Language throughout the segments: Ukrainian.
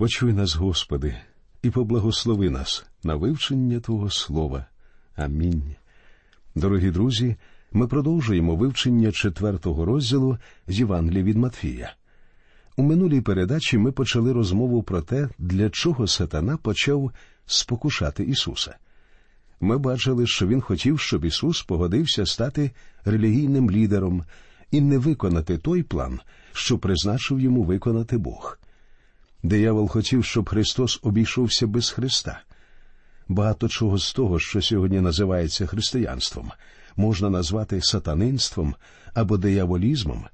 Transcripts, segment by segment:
Почуй нас, Господи, і поблагослови нас на вивчення Твого Слова. Амінь. Дорогі друзі, ми продовжуємо вивчення 4-го розділу з Євангелії від Матвія. У минулій передачі ми почали розмову про те, для чого сатана почав спокушати Ісуса. Ми бачили, що він хотів, щоб Ісус погодився стати релігійним лідером і не виконати той план, що призначив йому виконати Бог. Диявол хотів, щоб Христос обійшовся без Христа. Багато чого з того, що сьогодні називається християнством, можна назвати сатанинством або дияволізмом,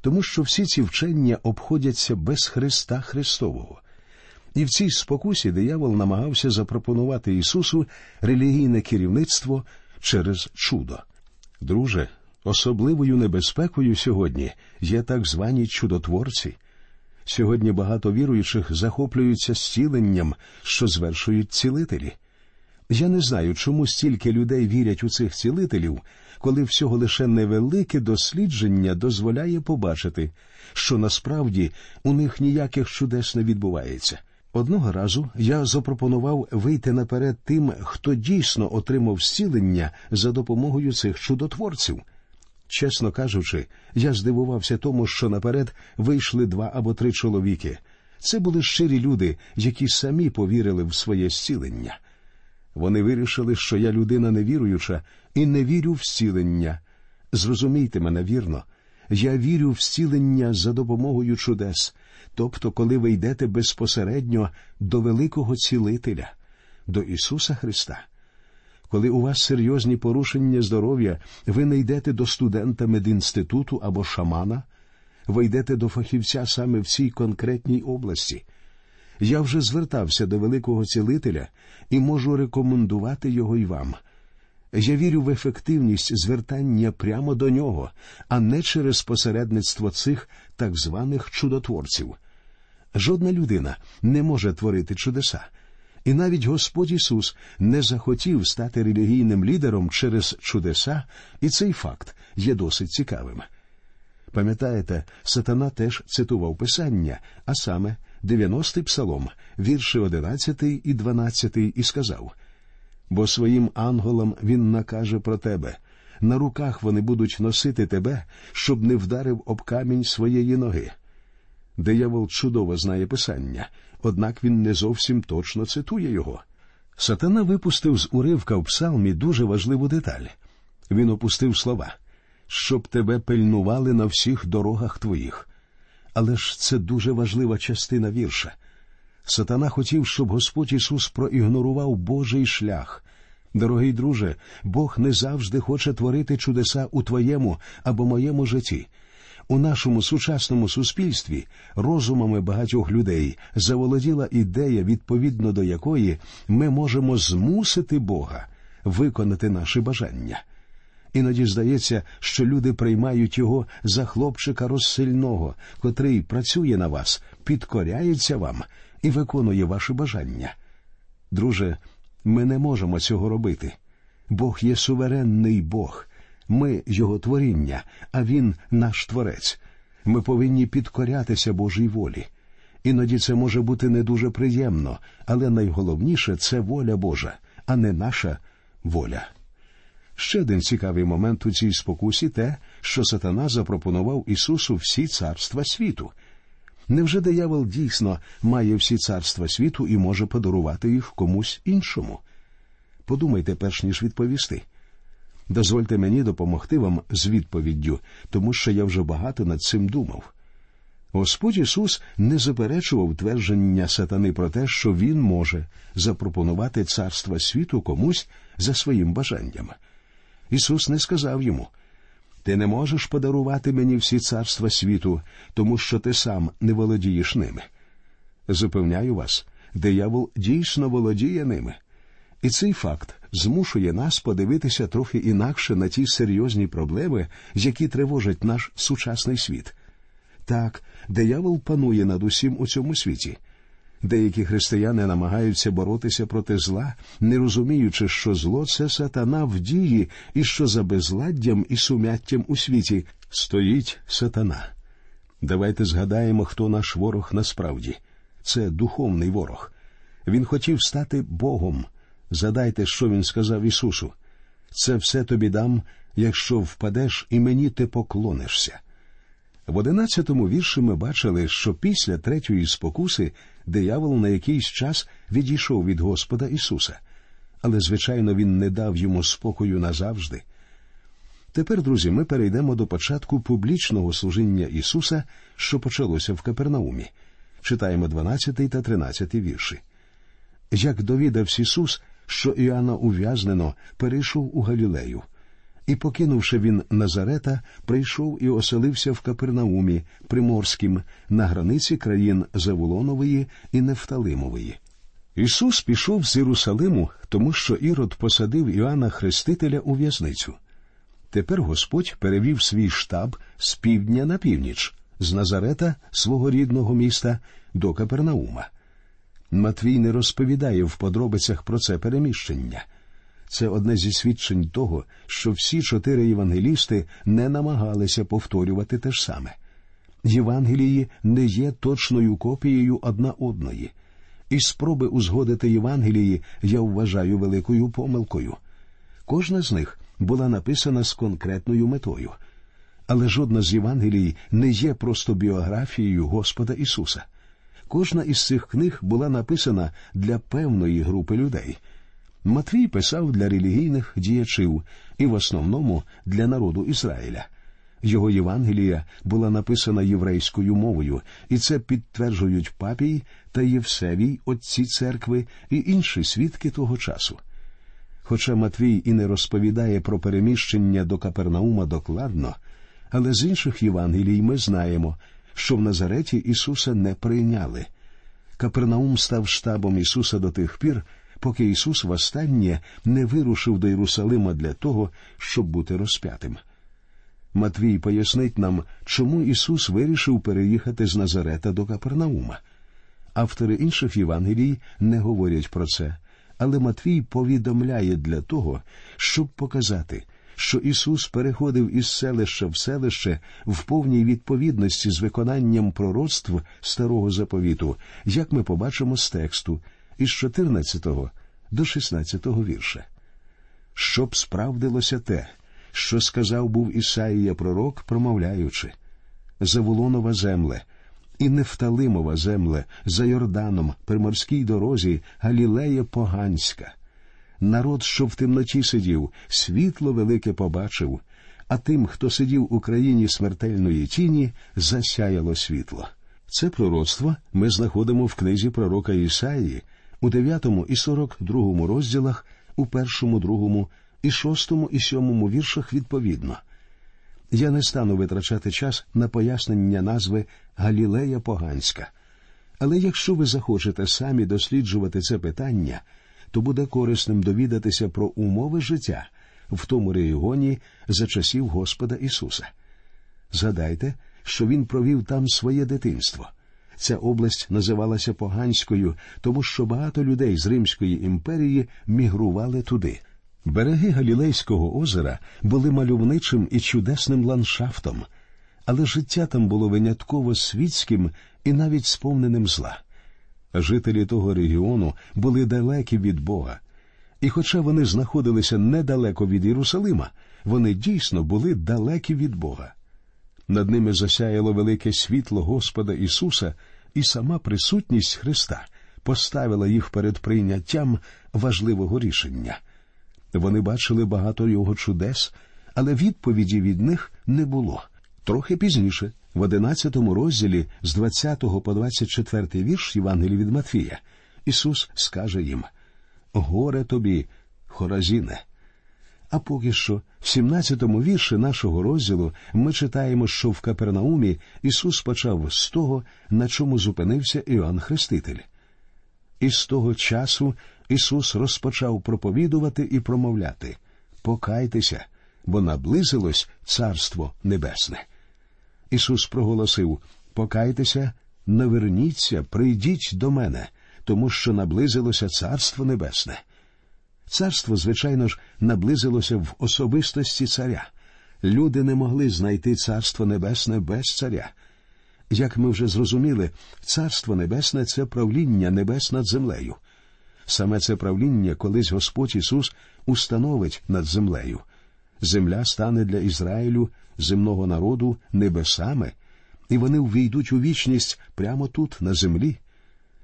тому що всі ці вчення обходяться без Христа Христового. І в цій спокусі диявол намагався запропонувати Ісусу релігійне керівництво через чудо. Друже, особливою небезпекою сьогодні є так звані чудотворці. Сьогодні багато віруючих захоплюються зціленням, що звершують цілителі. Я не знаю, чому стільки людей вірять у цих цілителів, коли всього лише невелике дослідження дозволяє побачити, що насправді у них ніяких чудес не відбувається. Одного разу я запропонував вийти наперед тим, хто дійсно отримав зцілення за допомогою цих чудотворців. Чесно кажучи, я здивувався тому, що наперед вийшли 2 або 3 чоловіки. Це були щирі люди, які самі повірили в своє зцілення. Вони вирішили, що я людина невіруюча і не вірю в зцілення. Зрозумійте мене вірно. Я вірю в зцілення за допомогою чудес, тобто коли ви йдете безпосередньо до великого цілителя, до Ісуса Христа. Коли у вас серйозні порушення здоров'я, ви не йдете до студента медінституту або шамана, ви йдете до фахівця саме в цій конкретній області. Я вже звертався до великого цілителя і можу рекомендувати його і вам. Я вірю в ефективність звертання прямо до нього, а не через посередництво цих так званих чудотворців. Жодна людина не може творити чудеса. І навіть Господь Ісус не захотів стати релігійним лідером через чудеса, і цей факт є досить цікавим. Пам'ятаєте, сатана теж цитував Писання, а саме 90-й псалом, вірші 11-й і 12-й, і сказав: «Бо своїм анголам він накаже про тебе, на руках вони будуть носити тебе, щоб не вдарив об камінь своєї ноги». Диявол чудово знає Писання, однак він не зовсім точно цитує його. Сатана випустив з уривка в псалмі дуже важливу деталь. Він опустив слова «щоб тебе пильнували на всіх дорогах твоїх». Але ж це дуже важлива частина вірша. Сатана хотів, щоб Господь Ісус проігнорував Божий шлях. Дорогий друже, Бог не завжди хоче творити чудеса у твоєму або моєму житті. У нашому сучасному суспільстві розумами багатьох людей заволоділа ідея, відповідно до якої ми можемо змусити Бога виконати наші бажання. Іноді здається, що люди приймають його за хлопчика розсильного, котрий працює на вас, підкоряється вам і виконує ваші бажання. Друже, ми не можемо цього робити. Бог є суверенний Бог. Ми – Його творіння, а Він – наш Творець. Ми повинні підкорятися Божій волі. Іноді це може бути не дуже приємно, але найголовніше – це воля Божа, а не наша воля. Ще один цікавий момент у цій спокусі – те, що сатана запропонував Ісусу всі царства світу. Невже диявол дійсно має всі царства світу і може подарувати їх комусь іншому? Подумайте, перш ніж відповісти. Дозвольте мені допомогти вам з відповіддю, тому що я вже багато над цим думав. Господь Ісус не заперечував твердження сатани про те, що Він може запропонувати царство світу комусь за своїм бажанням. Ісус не сказав йому: «Ти не можеш подарувати мені всі царства світу, тому що ти сам не володієш ними». Запевняю вас, диявол дійсно володіє ними. І цей факт змушує нас подивитися трохи інакше на ті серйозні проблеми, які тривожать наш сучасний світ. Так, диявол панує над усім у цьому світі. Деякі християни намагаються боротися проти зла, не розуміючи, що зло – це сатана в дії, і що за безладдям і сум'яттям у світі стоїть сатана. Давайте згадаємо, хто наш ворог насправді. це духовний ворог. Він хотів стати Богом. Задайте, що він сказав Ісусу. «Це все тобі дам, якщо впадеш, і мені ти поклонишся». В 11 вірші ми бачили, що після 3-ї спокуси диявол на якийсь час відійшов від Господа Ісуса. Але, звичайно, він не дав йому спокою назавжди. Тепер, друзі, ми перейдемо до початку публічного служіння Ісуса, що почалося в Капернаумі. Читаємо 12 та 13 вірші. «Як довідавсь Ісус, що Іоанна ув'язнено, перейшов у Галілею. І, покинувши він Назарета, прийшов і оселився в Капернаумі, Приморськім, на границі країн Завулонової і Нефталимової. Ісус пішов з Єрусалиму, тому що Ірод посадив Іоанна Хрестителя у в'язницю. Тепер Господь перевів свій штаб з півдня на північ, з Назарета, свого рідного міста, до Капернаума. Матвій не розповідає в подробицях про це переміщення. Це одне зі свідчень того, що всі 4 євангелісти не намагалися повторювати те ж саме. Євангелії не є точною копією одна одної. І спроби узгодити Євангелії я вважаю великою помилкою. Кожна з них була написана з конкретною метою. Але жодна з Євангелій не є просто біографією Господа Ісуса. Кожна із цих книг була написана для певної групи людей. Матвій писав для релігійних діячів і в основному для народу Ізраїля. Його Євангелія була написана єврейською мовою, і це підтверджують Папій та Євсевій, отці церкви і інші свідки того часу. Хоча Матвій і не розповідає про переміщення до Капернаума докладно, але з інших Євангелій ми знаємо, що в Назареті Ісуса не прийняли. Капернаум став штабом Ісуса до тих пір, поки Ісус востаннє не вирушив до Єрусалима для того, щоб бути розп'ятим. Матвій пояснить нам, чому Ісус вирішив переїхати з Назарета до Капернаума. Автори інших Євангелій не говорять про це, але Матвій повідомляє для того, щоб показати, що Ісус переходив із селища в селище в повній відповідності з виконанням пророцтв Старого Заповіту, як ми побачимо з тексту, із 14 до 16 вірша. «Щоб справдилося те, що сказав був Ісаїя пророк, промовляючи, «Завулонова земле, і Нефталимова земле, за Йорданом, при морській дорозі, Галілея поганська. Народ, що в темноті сидів, світло велике побачив, а тим, хто сидів у країні смертельної тіні, засяяло світло». Це пророцтво ми знаходимо в книзі пророка Ісаїї у 9 і 42 розділах, у 1, 2 і 6 і 7 віршах відповідно. Я не стану витрачати час на пояснення назви «Галілея поганська». Але якщо ви захочете самі досліджувати це питання, то буде корисним довідатися про умови життя в тому регіоні за часів Господа Ісуса. Згадайте, що Він провів там своє дитинство. Ця область називалася Поганською, тому що багато людей з Римської імперії мігрували туди. Береги Галілейського озера були мальовничим і чудесним ландшафтом, але життя там було винятково світським і навіть сповненим зла. Жителі того регіону були далекі від Бога. І хоча вони знаходилися недалеко від Єрусалима, вони дійсно були далекі від Бога. Над ними засяяло велике світло Господа Ісуса, і сама присутність Христа поставила їх перед прийняттям важливого рішення. Вони бачили багато Його чудес, але відповіді від них не було. Трохи пізніше, в 11 розділі з 20 по 24 вірш Євангелія від Матвія, Ісус скаже їм «Горе тобі, Хоразіне». А поки що, в 17 вірші нашого розділу ми читаємо, що в Капернаумі Ісус почав з того, на чому зупинився Іоанн Хреститель. «І з того часу Ісус розпочав проповідувати і промовляти «Покайтеся, бо наблизилось Царство Небесне». Ісус проголосив «Покайтеся, наверніться, прийдіть до мене, тому що наблизилося Царство Небесне». Царство, звичайно ж, наблизилося в особистості царя. Люди не могли знайти Царство Небесне без царя. Як ми вже зрозуміли, Царство Небесне – це правління небес над землею. Саме це правління колись Господь Ісус установить над землею. Земля стане для Ізраїлю, земного народу, небесами, і вони ввійдуть у вічність прямо тут, на землі.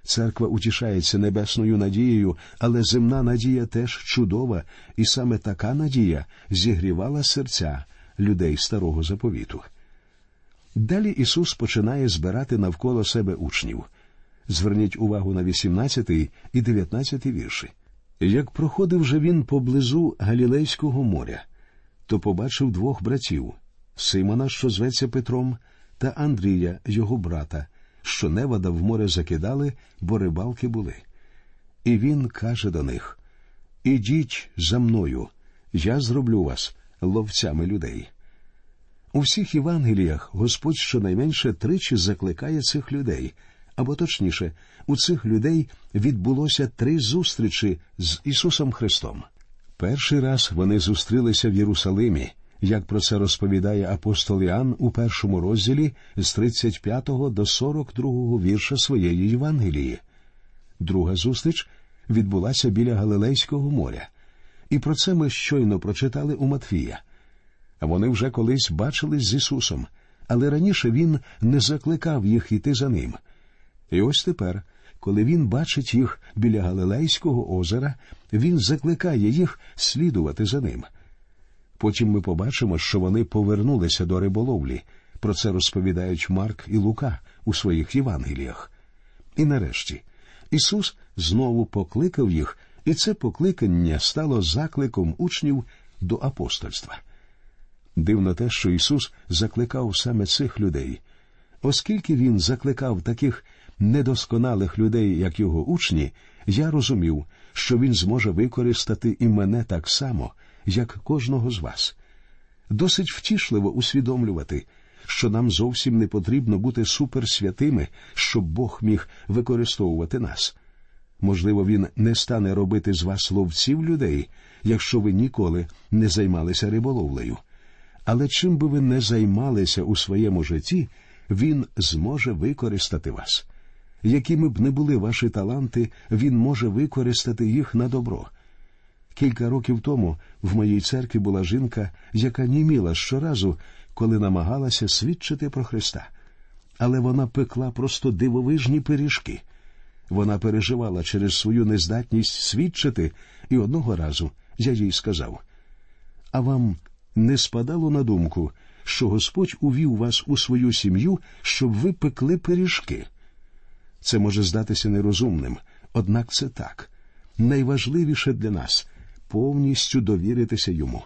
Церква утішається небесною надією, але земна надія теж чудова, і саме така надія зігрівала серця людей Старого Заповіту. Далі Ісус починає збирати навколо себе учнів. Зверніть увагу на 18 і 19 вірші. «Як проходив же він поблизу Галілейського моря, то побачив двох братів – Симона, що зветься Петром, та Андрія, його брата, що невада в море закидали, бо рибалки були. І він каже до них: «Ідіть за мною, я зроблю вас ловцями людей». У всіх Євангеліях Господь щонайменше тричі закликає цих людей, або точніше, у цих людей відбулося 3 зустрічі з Ісусом Христом. Перший раз вони зустрілися в Єрусалимі, як про це розповідає апостол Іоанн у 1 розділі з 35 до 42 вірша своєї Євангелії. Друга зустріч відбулася біля Галилейського моря, і про це ми щойно прочитали у Матвія. Вони вже колись бачились з Ісусом, але раніше Він не закликав їх іти за Ним. І ось тепер, коли Він бачить їх біля Галилейського озера, Він закликає їх слідувати за Ним. Потім ми побачимо, що вони повернулися до риболовлі. Про це розповідають Марк і Лука у своїх Євангеліях. І нарешті, Ісус знову покликав їх, і це покликання стало закликом учнів до апостольства. Дивно те, що Ісус закликав саме цих людей. Оскільки Він закликав таких недосконалих людей, як Його учні, я розумів, що Він зможе використати і мене так само, як кожного з вас. Досить втішливо усвідомлювати, що нам зовсім не потрібно бути суперсвятими, щоб Бог міг використовувати нас. Можливо, Він не стане робити з вас ловців людей, якщо ви ніколи не займалися риболовлею. Але чим би ви не займалися у своєму житті, Він зможе використати вас. Якими б не були ваші таланти, Він може використати їх на добро. Кілька років тому в моїй церкві була жінка, яка німіла щоразу, коли намагалася свідчити про Христа. Але вона пекла просто дивовижні пиріжки. Вона переживала через свою нездатність свідчити, і одного разу я їй сказав: «А вам не спадало на думку, що Господь увів вас у свою сім'ю, щоб ви пекли пиріжки?» Це може здатися нерозумним, однак це так. Найважливіше для нас – повністю довіритися Йому.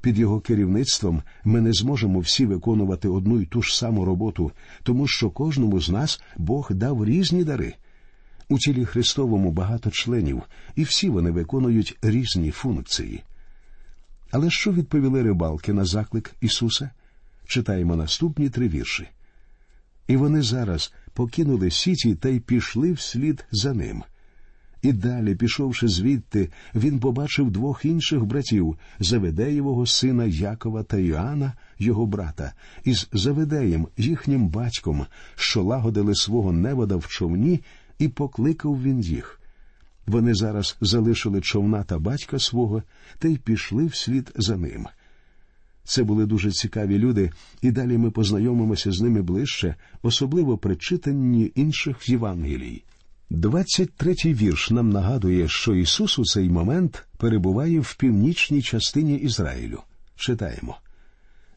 Під Його керівництвом ми не зможемо всі виконувати одну й ту ж саму роботу, тому що кожному з нас Бог дав різні дари. У тілі Христовому багато членів, і всі вони виконують різні функції. Але що відповіли рибалки на заклик Ісуса? Читаємо наступні 3 вірші. «І вони зараз покинули сіті та й пішли вслід за Ним. І далі, пішовши звідти, він побачив двох інших братів, Заведеєвого сина Якова та Йоанна, його брата, із Заведеєм, їхнім батьком, що лагодили свого невода в човні, і покликав він їх. Вони зараз залишили човна та батька свого, та й пішли вслід за Ним». Це були дуже цікаві люди, і далі ми познайомимося з ними ближче, особливо при читанні інших Євангелій. 23-й вірш нам нагадує, що Ісус у цей момент перебуває в північній частині Ізраїлю. Читаємо.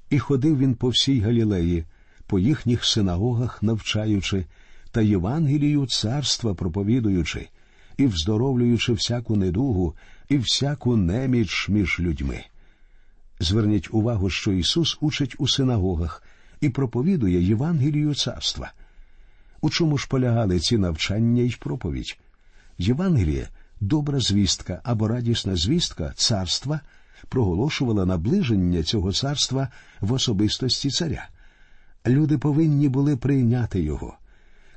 «І ходив він по всій Галілеї, по їхніх синагогах навчаючи, та Євангелію царства проповідуючи, і вздоровлюючи всяку недугу і всяку неміч між людьми». Зверніть увагу, що Ісус учить у синагогах і проповідує Євангелію царства. У чому ж полягали ці навчання й проповідь? Євангеліє – добра звістка або радісна звістка царства, проголошувала наближення цього царства в особистості царя. Люди повинні були прийняти його.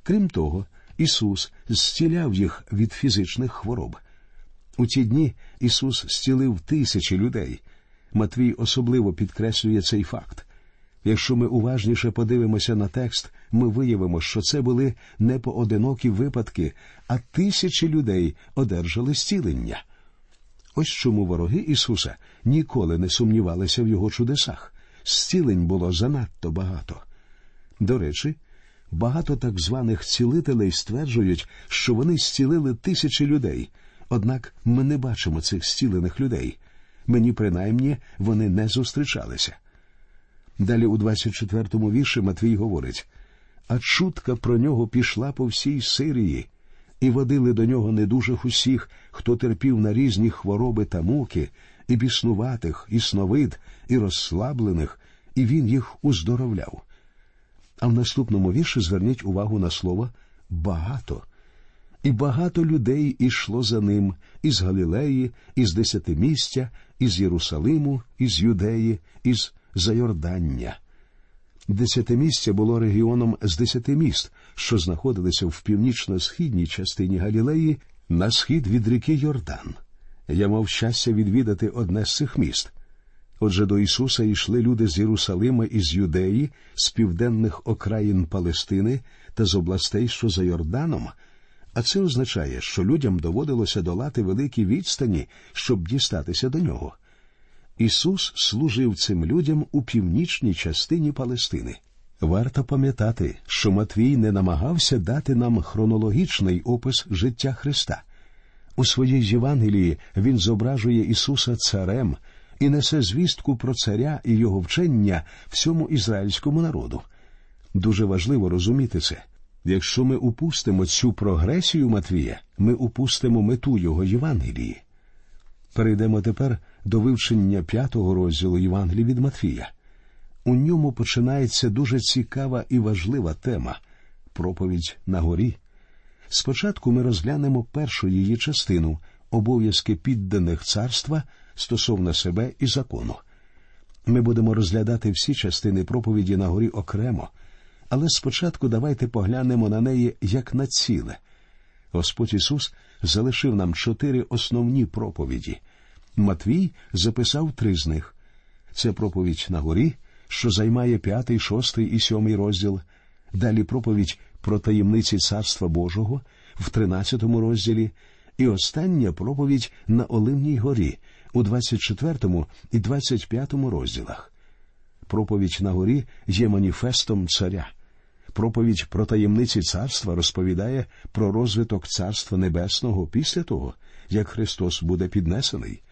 Крім того, Ісус зціляв їх від фізичних хвороб. У ці дні Ісус зцілив тисячі людей. Матвій особливо підкреслює цей факт. Якщо ми уважніше подивимося на текст, ми виявимо, що це були не поодинокі випадки, а тисячі людей одержали зцілення. Ось чому вороги Ісуса ніколи не сумнівалися в Його чудесах. Зцілень було занадто багато. До речі, багато так званих цілителей стверджують, що вони зцілили тисячі людей. Однак ми не бачимо цих зцілених людей. Мені, принаймні, вони не зустрічалися. Далі у 24-му вірші Матвій говорить: «А чутка про нього пішла по всій Сирії, і водили до нього недужих усіх, хто терпів на різні хвороби та муки, і біснуватих, і сновид, і розслаблених, і він їх уздоровляв». А в наступному вірші зверніть увагу на слово «багато». «І багато людей ішло за ним, із Галілеї, із Десятимістя, із Єрусалиму, із Юдеї, із Зайордання». Десятимістя було регіоном з 10 міст, що знаходилися в північно-східній частині Галілеї, на схід від ріки Йордан. Я мав щастя відвідати одне з цих міст. Отже, до Ісуса йшли люди з Єрусалима і з Юдеї, з південних окраїн Палестини та з областей, що за Йорданом, а це означає, що людям доводилося долати великі відстані, щоб дістатися до Нього. Ісус служив цим людям у північній частині Палестини. Варто пам'ятати, що Матвій не намагався дати нам хронологічний опис життя Христа. У своїй Євангелії він зображує Ісуса царем і несе звістку про царя і його вчення всьому ізраїльському народу. Дуже важливо розуміти це. Якщо ми упустимо цю прогресію Матвія, ми упустимо мету його Євангелії. Перейдемо тепер до вивчення 5-го розділу Євангелії від Матвія. У ньому починається дуже цікава і важлива тема – проповідь на горі. Спочатку ми розглянемо першу її частину – обов'язки підданих царства стосовно себе і закону. Ми будемо розглядати всі частини проповіді на горі окремо, але спочатку давайте поглянемо на неї як на ціле. Господь Ісус залишив нам 4 основні проповіді. Матвій записав 3 з них. Це проповідь на горі, що займає 5, 6 і 7 розділ. Далі проповідь про таємниці Царства Божого в 13 розділі. І остання проповідь на Оливній горі у 24 і 25 розділах. Проповідь на горі є маніфестом царя. Проповідь про таємниці царства розповідає про розвиток Царства Небесного після того, як Христос буде піднесений.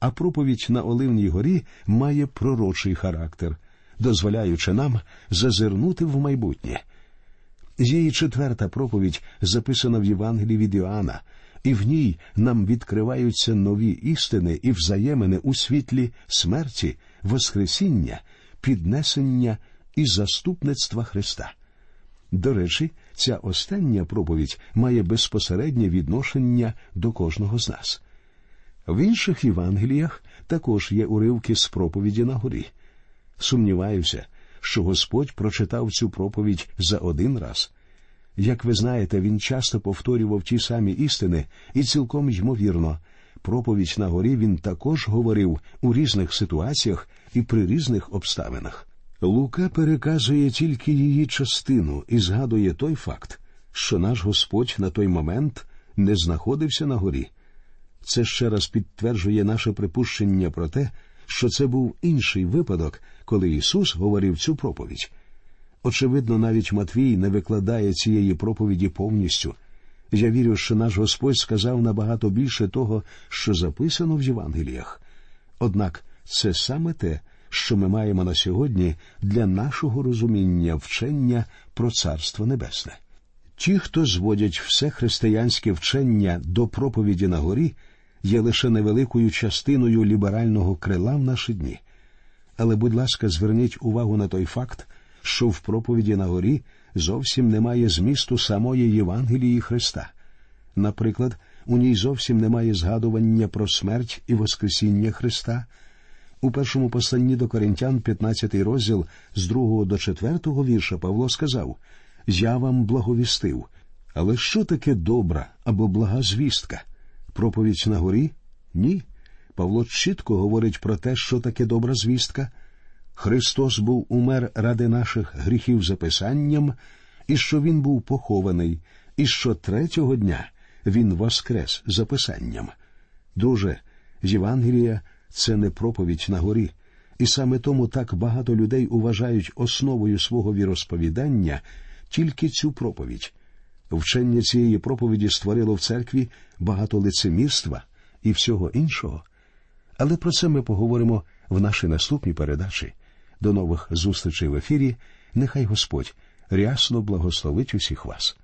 А проповідь на Оливній горі має пророчий характер, дозволяючи нам зазирнути в майбутнє. Є і 4-та проповідь, записана в Євангелії від Іоанна, і в ній нам відкриваються нові істини і взаємини у світлі смерті, воскресіння, піднесення і заступництва Христа. До речі, ця остання проповідь має безпосереднє відношення до кожного з нас. В інших Євангеліях також є уривки з проповіді на горі. Сумніваюся, що Господь прочитав цю проповідь за один раз. Як ви знаєте, Він часто повторював ті самі істини, і цілком ймовірно, проповідь на горі Він також говорив у різних ситуаціях і при різних обставинах. Лука переказує тільки її частину і згадує той факт, що наш Господь на той момент не знаходився на горі. Це ще раз підтверджує наше припущення про те, що це був інший випадок, коли Ісус говорив цю проповідь. Очевидно, навіть Матвій не викладає цієї проповіді повністю. Я вірю, що наш Господь сказав набагато більше того, що записано в Євангеліях. Однак це саме те, що ми маємо на сьогодні для нашого розуміння вчення про Царство Небесне. Ті, хто зводять все християнське вчення до проповіді на горі, є лише невеликою частиною ліберального крила в наші дні. Але, будь ласка, зверніть увагу на той факт, що в проповіді на горі зовсім немає змісту самої Євангелії Христа. Наприклад, у ній зовсім немає згадування про смерть і воскресіння Христа. У першому посланні до Коринтян, 15 розділ, з 2 до 4 вірша Павло сказав: «Я вам благовістив». Але що таке добра або блага звістка? Проповідь на горі? Ні. Павло чітко говорить про те, що таке добра звістка. Христос був умер ради наших гріхів за Писанням, і що він був похований, і що третього дня він воскрес за Писанням. Друже, Євангелія – це не проповідь на горі, і саме тому так багато людей вважають основою свого віросповідання тільки цю проповідь. Вчення цієї проповіді створило в церкві багато лицемірства і всього іншого. Але про це ми поговоримо в нашій наступній передачі. До нових зустрічей в ефірі. Нехай Господь рясно благословить усіх вас.